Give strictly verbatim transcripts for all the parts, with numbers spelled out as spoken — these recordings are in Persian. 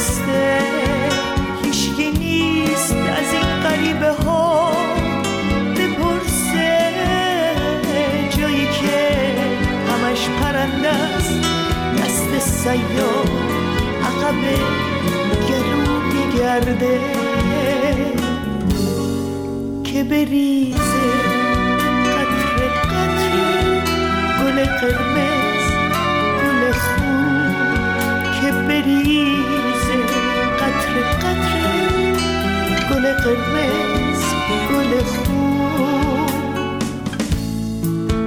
نشسته، هیچکی نیست از این غریبه ها بپرسه، جایی که همش پرنده است، دست سیاه عقب گرو میگرده که بریزه قطر قطر گل قرمز گل خون، که بریزه قطر قطر گل قرمز گل خون.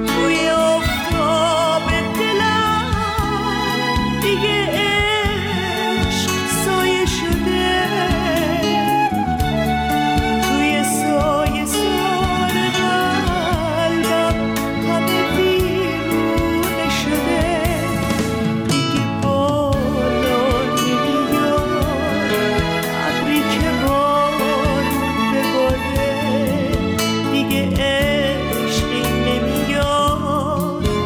توی آفتاب دلم دیگه عشق سایه شده، توی سایه سار قلبم همه بیرونه شده، دیگه بالا دیگه یار عبری که بارون بباره، دیگه عشقی نمیاد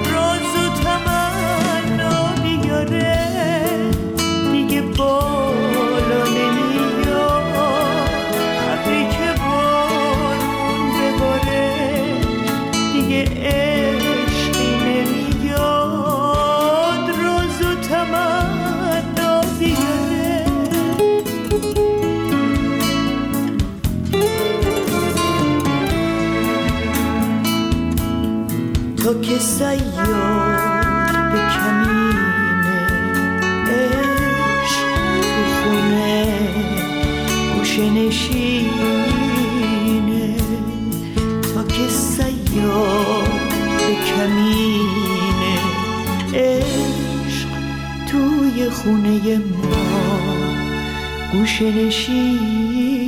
راز و تمنا بیاره، دیگه بالا نمیاد عبری که بارون بباره، دیگه عشقی نمیاد راز و تمنا بیاره. تا که سیاد به کمینه عشق تو خونه گوشه نشینه، تا که سیاد به کمینه عشق توی خونه ما گوشه نشینه.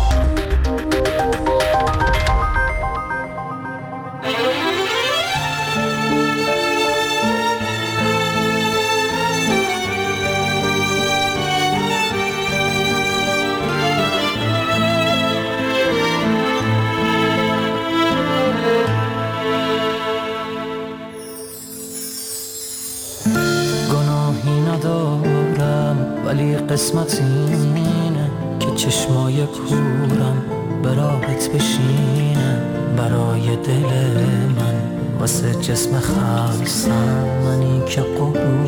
ولی قسمت اینه که چشمای کورم براحت بشینه، برای دل من واسه جسم خلصم، منی که قبورم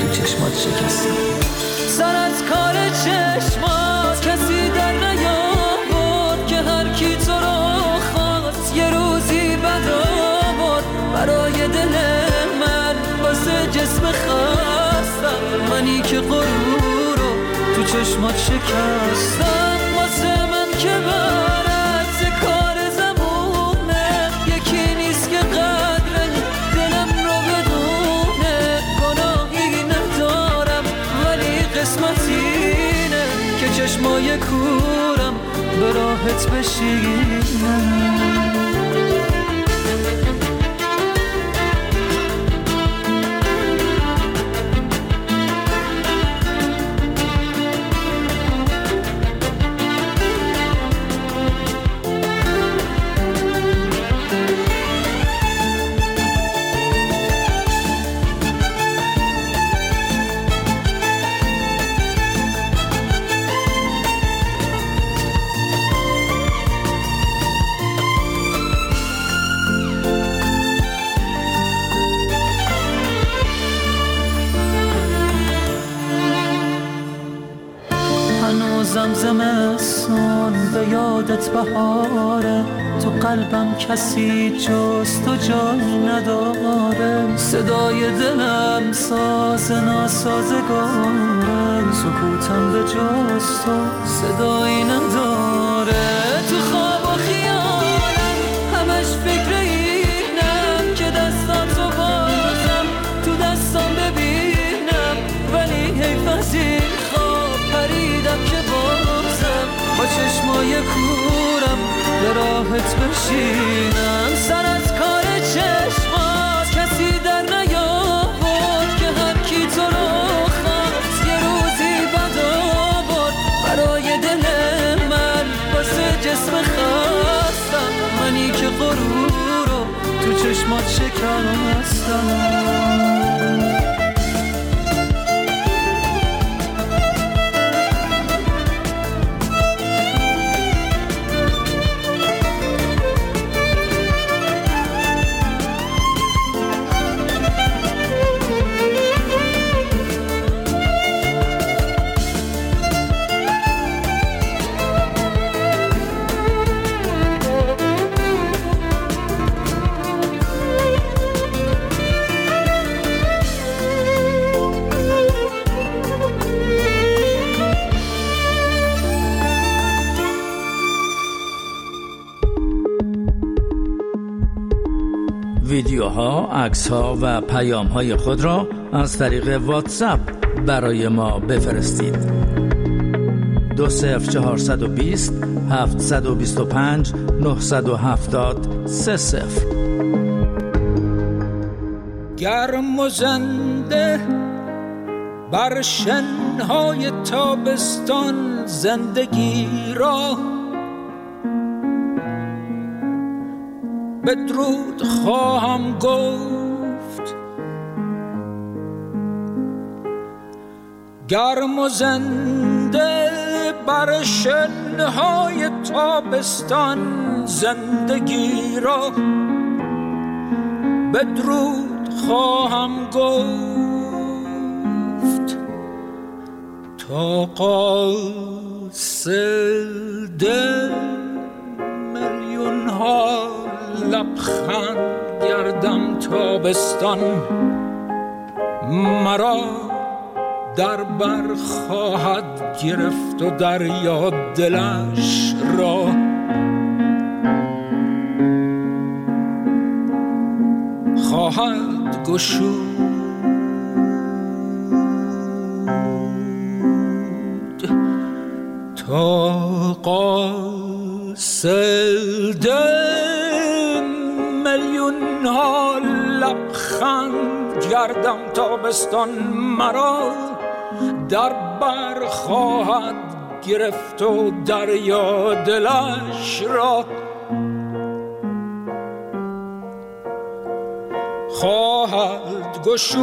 تو چشمات شکستم، سر از کار چشمات کسی در نیابود، که هر کی تو رو خواست یه روزی بد آباد، برای دل من واسه جسم خلصم، منی که غرورو تو چشمات شکستم، واسه من که برعکس کار زمونه، یکی نیست که قدر دلم رو بدونه، گناهی ندارم ولی قسمت اینه که چشمای کورم براحت بشینه. یادت بهاره تو قلبم، کسی جز تو جای نداره، صدای دلم ساز ناسازگاره، سکوتم به جز تو صدایی نداره، تو خواب و خیالم همش فکر اینم که دستاتو بازم تو بشینم سر از کار چشمات، کسی در نیاورد که هر کی تو رو خواست یه روزی بد آورد. برای دل من واسه جسم خواستم، منی که غرور رو تو چشمات شکستم. ویدیوها، عکس‌ها و پیام‌های خود را از طریق واتساپ برای ما بفرستید. دو صفر چهار دو صفر هفت دو پنج نه هفت صفر. گرم و زنده بر شن‌های تابستان زندگی را بدرود خواهم گفت. گرم و زنده بر شنهای تابستان زندگی را بدرود خواهم گفت. تا قاصد میلیون ها لبخند گردم تابستان، مرا در بر خواهد گرفت و دریا دلش را. خواهد گشود تا قاصد میلیون ها لبخند گردم تابستان، مرا در بر خواهد گرفت و دریا دلش را. خواهد گشود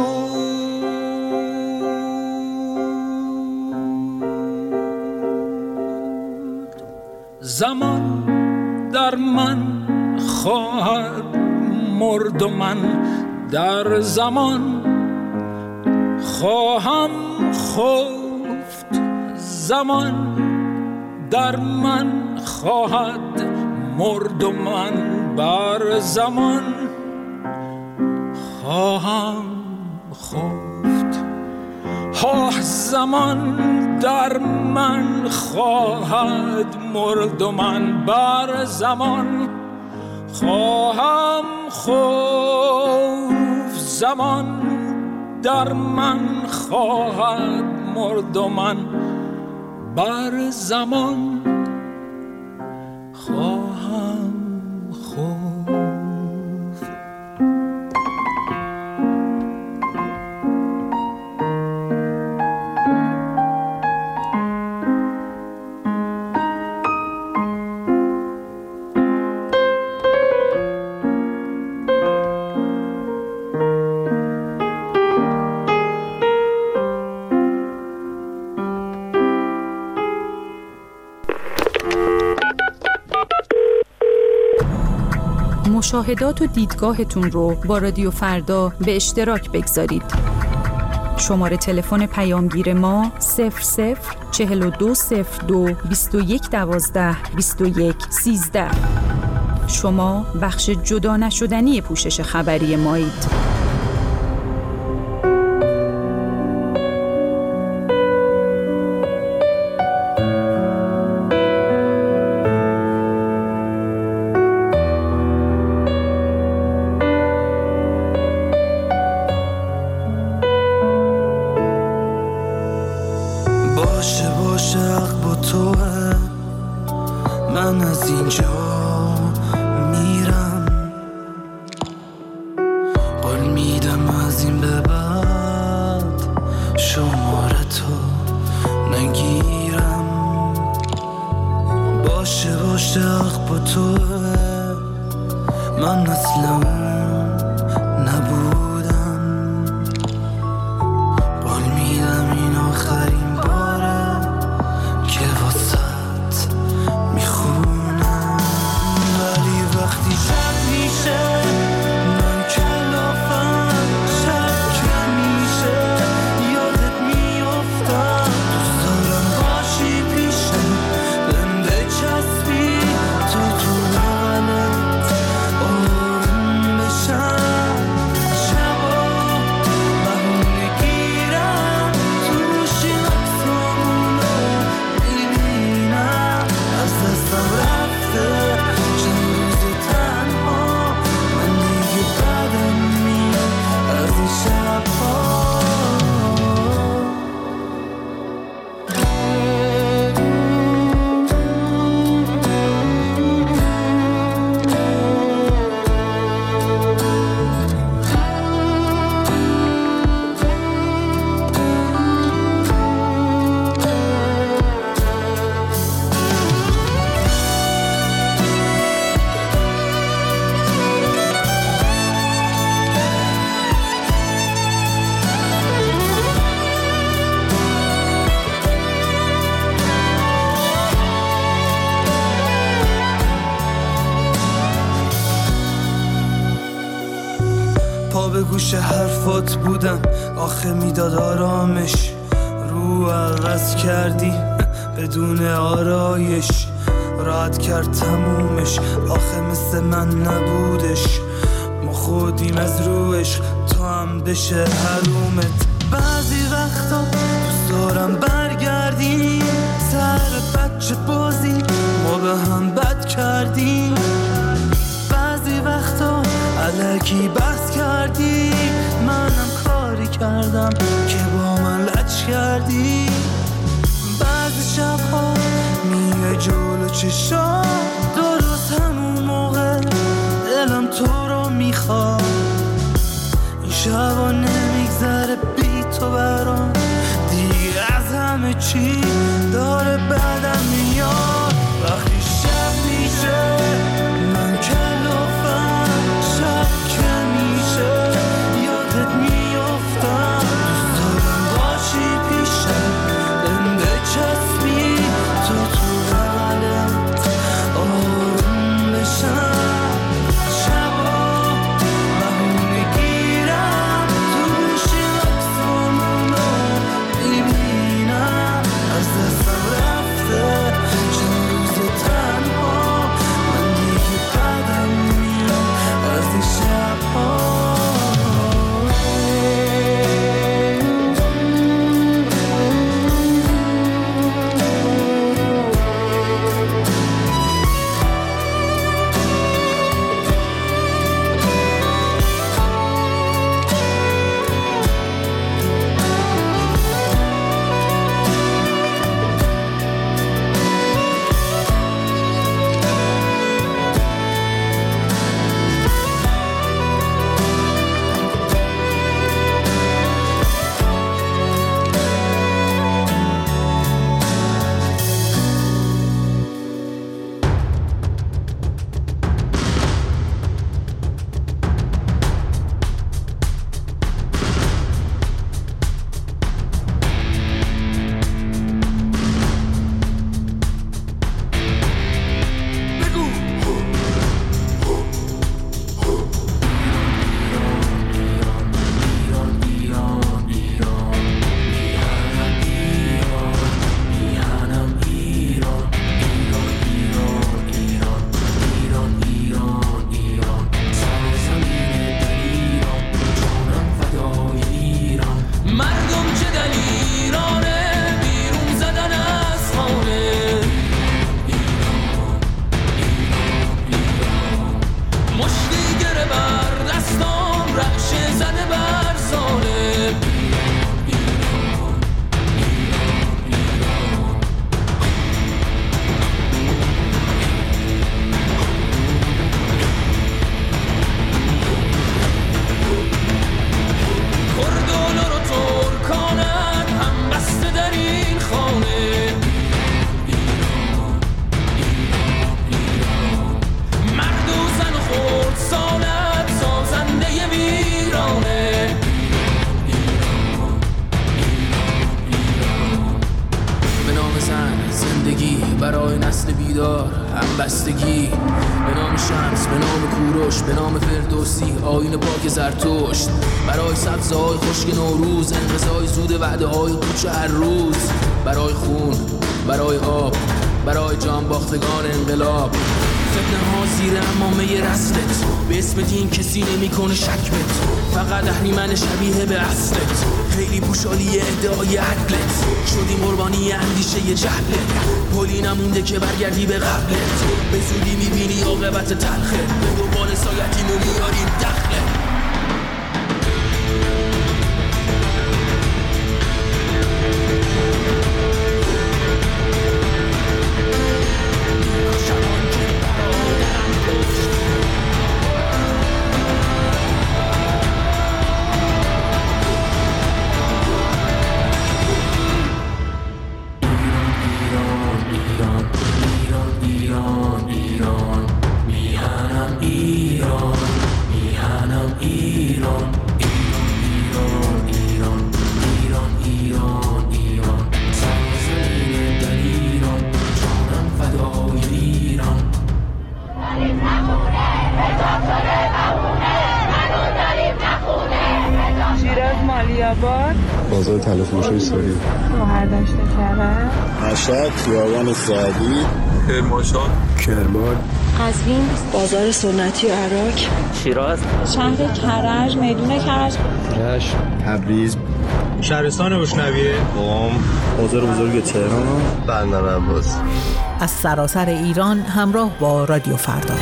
زمان در من، خواهد مرد و من در زمان خواهم خفت. زمان در من خواهد مرد و من بر زمان خواهم خفت. آه زمان در من خواهد مرد و من بر زمان خواهم خوف. زمان در من خواهد مرد و من بر زمان خواهم خوف. مشاهدات و دیدگاهتون رو با رادیو فردا به اشتراک بگذارید. شماره تلفن پیامگیر ما صفر صفر چهار دو صفر دو بیست و یک دوازده بیست و یک سیزده. شما بخش جدا نشدنی پوشش خبری مایید. من از اینجا تو من اصل اون نبودم، قول میدم این آخرین باره که واسط میخونم، ولی وقتی شب میشه گوش حرفات بودم، آخه میداد آرامش، رو عوض کردی بدون آرایش، راحت کرد تمومش، آخه مثل من نبودش، ما خودیم از روش، تو هم بشه حرومت. بعضی وقتا دوست دارم برگردیم سر بچه بازی ما به هم بد کردیم، بعضی وقتا الکی بحث کردی، منم کاری کردم که با من لج کردی، بعضی شبها میای جلو چشام درست همون موقع دلم تو رو میخواد، این شبا نمیگذره بی تو برام، دیگه از همه چی داره بدم میاد، وقتی شب میشه من کلافم کمیشه یادت میافتم، دارم باشی پیشم دنده چسبی تو تو قلم آروم بشم، شبا بهونه گیرم توش اکسامونو میبینم از بستگی. به نام شمس، به نام کوروش، به نام فردوسی، آیین پاک زرتشت. برای سبزهای خشک نوروز، انقضای زود وعده های کوچه هر روز. برای خون، برای آب، برای جان باختگان انقلاب. فتنه ها زیر عمامه رسلت، به اسم دین کسی نمی کنه شک به تو. فقط اهریمن شبیه به اصلت، خیلی پوشالی ادعای عدلت. شدیم قربانی اندیشه جهلت، پلی نمونده که برگردی به قبلت. به زودی میبینی عاقبت تلخه، به دنبال سایتیم و میاریم دخله. بازار تلف موشوی ساری مهردشت کرم، مشهد، خیابان سعدی، کرمانشاه، کرمان، قزوین، بازار سنتی عراق، شیراز، شهر کرج، میدون کرج، کرج، تبریز، شهرستان وشنویه، قم، بازار بزرگ تهران، بندرعباس. از سراسر ایران همراه با رادیو فردا.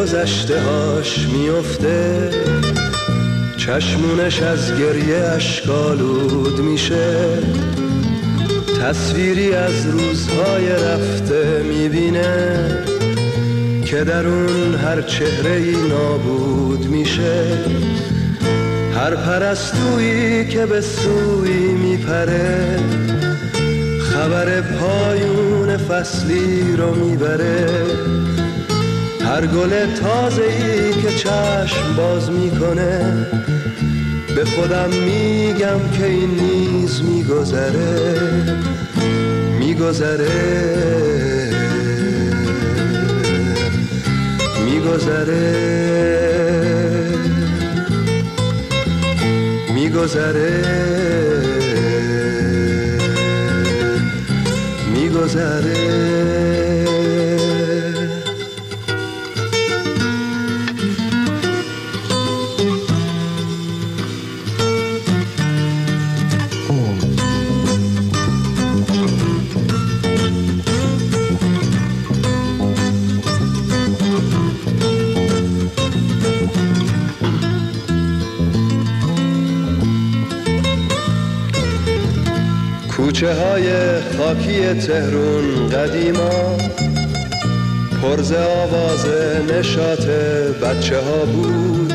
گذشته هاش میفته، چشمونش از گریه اشکالود میشه. تصویری از روزهای رفته میبینه که در اون هر چهره‌ای نابود میشه. هر پرستویی که به سویی میپره، خبر پایون فصلی رو میبره. هر گل تازه‌ای که چشم باز میکنه، به خودم میگم که این نیز میگذره، میگذره، میگذره، میگذره، میگذره. کوچه های خاکی تهرون قدیما پرز آواز نشاط بچه ها بود.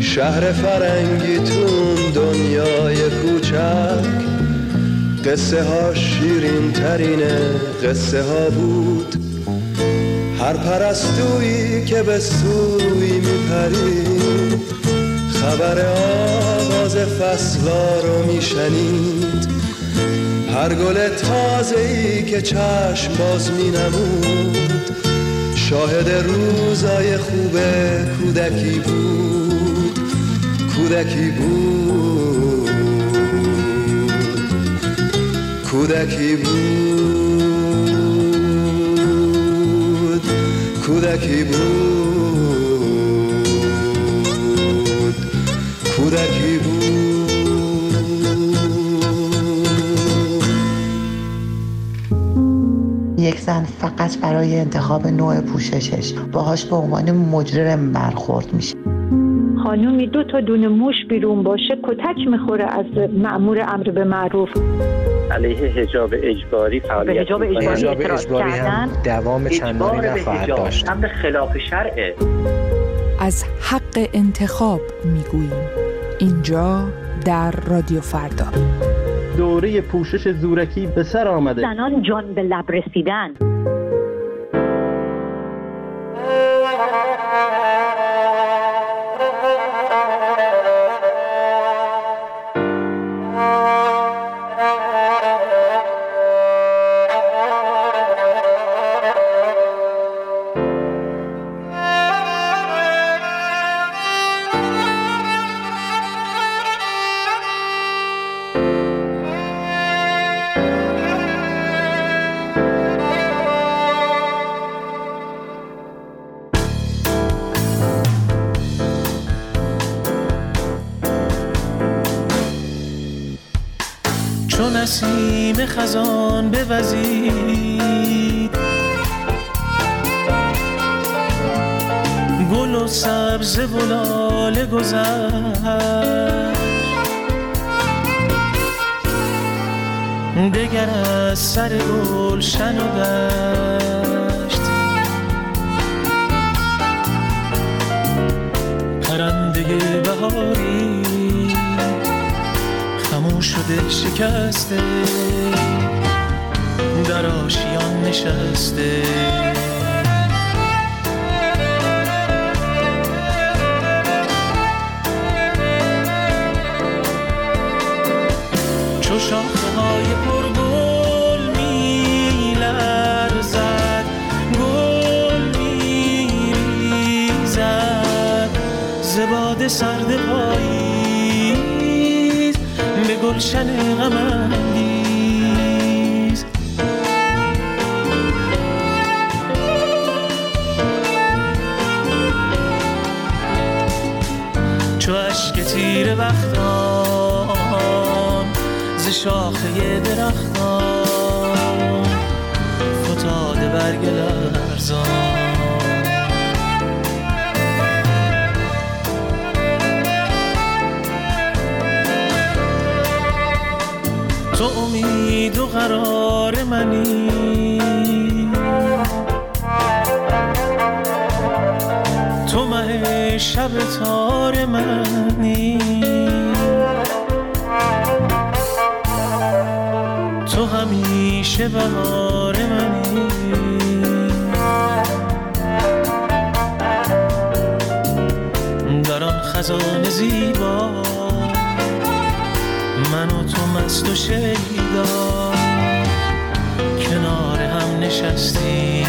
شهر فرنگی تون دنیای کوچک، قصه ها شیرین ترین قصه ها بود. هر پرستویی که به سوی میپرید، خبر آواز فصلا رو میشنید. هر گل تازه‌ای که چشم باز می‌نمود، شاهد روزای خوب کودکی بود، کودکی بود، کودکی بود، کودکی بود، کودکی بود. یک زن فقط برای انتخاب نوع پوششش باهاش به عنوان مجرم برخورد میشه. خانومی دو تا دونه موش بیرون باشه کتک میخوره از مأمور امر به معروف. علیه حجاب اجباری فعالیت حجاب اجباری, حجاب اجباری هم دوام چندانی نخواهد داشت. هم به خلاف شرعه. از حق انتخاب میگوییم اینجا در رادیو فردا. دوره پوشش زورکی به سر آمده، زنان جان به لب رسیدن. نسیم خزان بوزید، گل و سبز و لاله گذشت، دگر از سر گلشن و دشت، پرنده بهاری شده شکسته، در آشیان نشسته. چو شاخه های پرگل می لرزد، گل می ریزد، ز باد سرد پایی گلشن غم انگیز. چو اشک تیره بختان ز شاخه درختان فتاده برگ لرزان. تو امید و قرار منی، تو مه شب تار منی، تو همیشه بهار منی، در آن خزان زیبا من و تو مست و شیدا کنار هم نشستیم.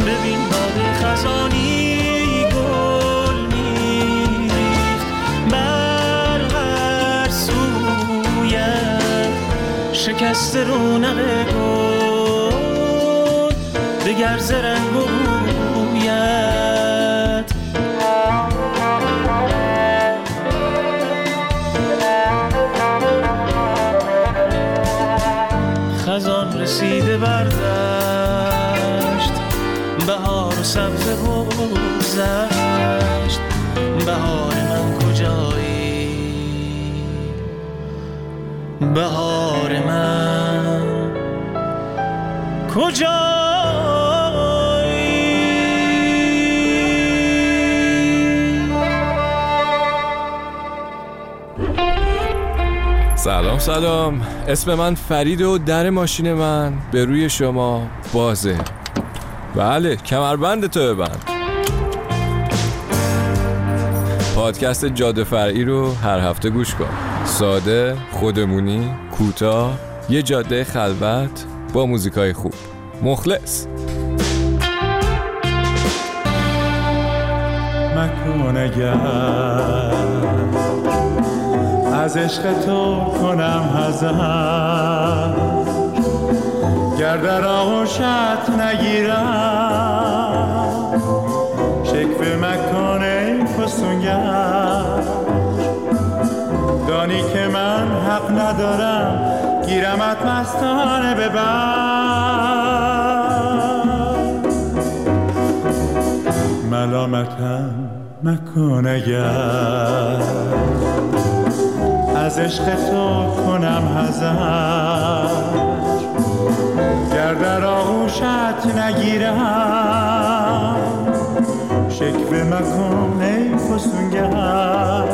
ببین باد خزانی گل میریخت بر هر سویم، شکست رونق گل دگر ز رنگ و بویت. خزان رسیده بر دشت، بهار و سبز بگذشت، بهار من کجایی، بهار من کجایی. سلام سلام، اسم من فرید و در ماشین من به روی شما بازه. بله، کمربند تو ببند. پادکست جاده فرعی رو هر هفته گوش کن. ساده، خودمونی، کوتاه، یه جاده خلوت با موزیکای خوب. مخلص. مکن اگر از عشق تو کنم حذر، گر در آغوشت نگیرم شکوه مکن ای فسونگر. دانی که من حق ندارم گیرمت مستانه به بر، ملامتم مکن اگر از عشق تو کنم حذر، گر در آغوشت نگیرم شکوه مکن ای فسونگر.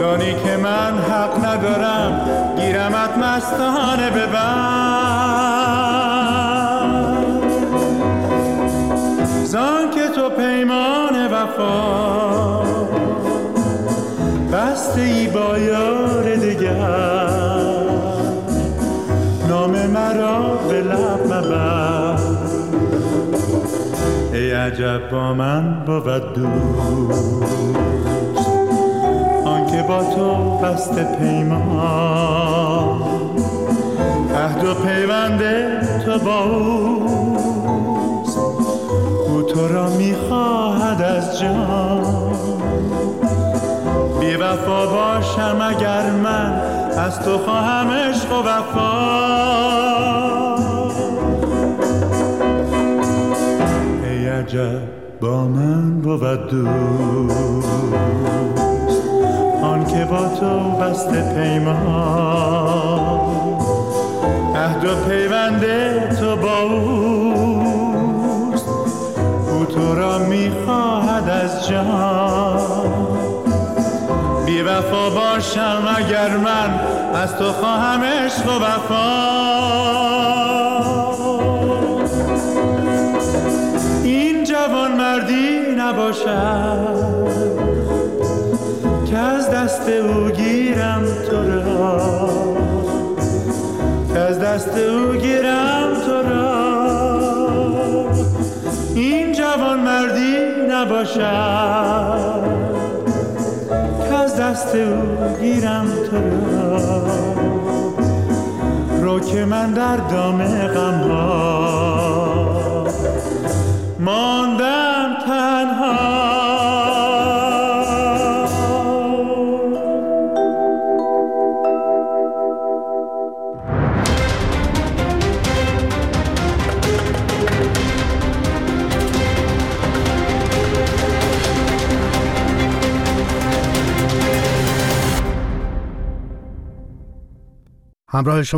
دانی که من حق ندارم گیرمت مستانه به بر، زان که تو پیمان وفا بسته ای با یار دگر، نام مرا به لب مبر. ای عجب با من بود دوست آنکه با تو بسته پیمان، عهد و پیوند تو با اوست، او تو را میخواهد از جان. بی وفا باشم اگر من از تو خواهم عشق و وفا. ای عجب با من بود دوست آن که با تو بسته پیمان، عهد و پیوند تو با اوست، او تو را میخواهد از جان. بی وفا باشم اگر من از تو خواهم عشق و وفا. این جوان مردی نباشد که از دست او گیرم تو را، که از دست او گیرم تو را. این جوان مردی نباشد دست او گیرم تو را، رو که من در دام غم ها ماندم تنها. همراه شما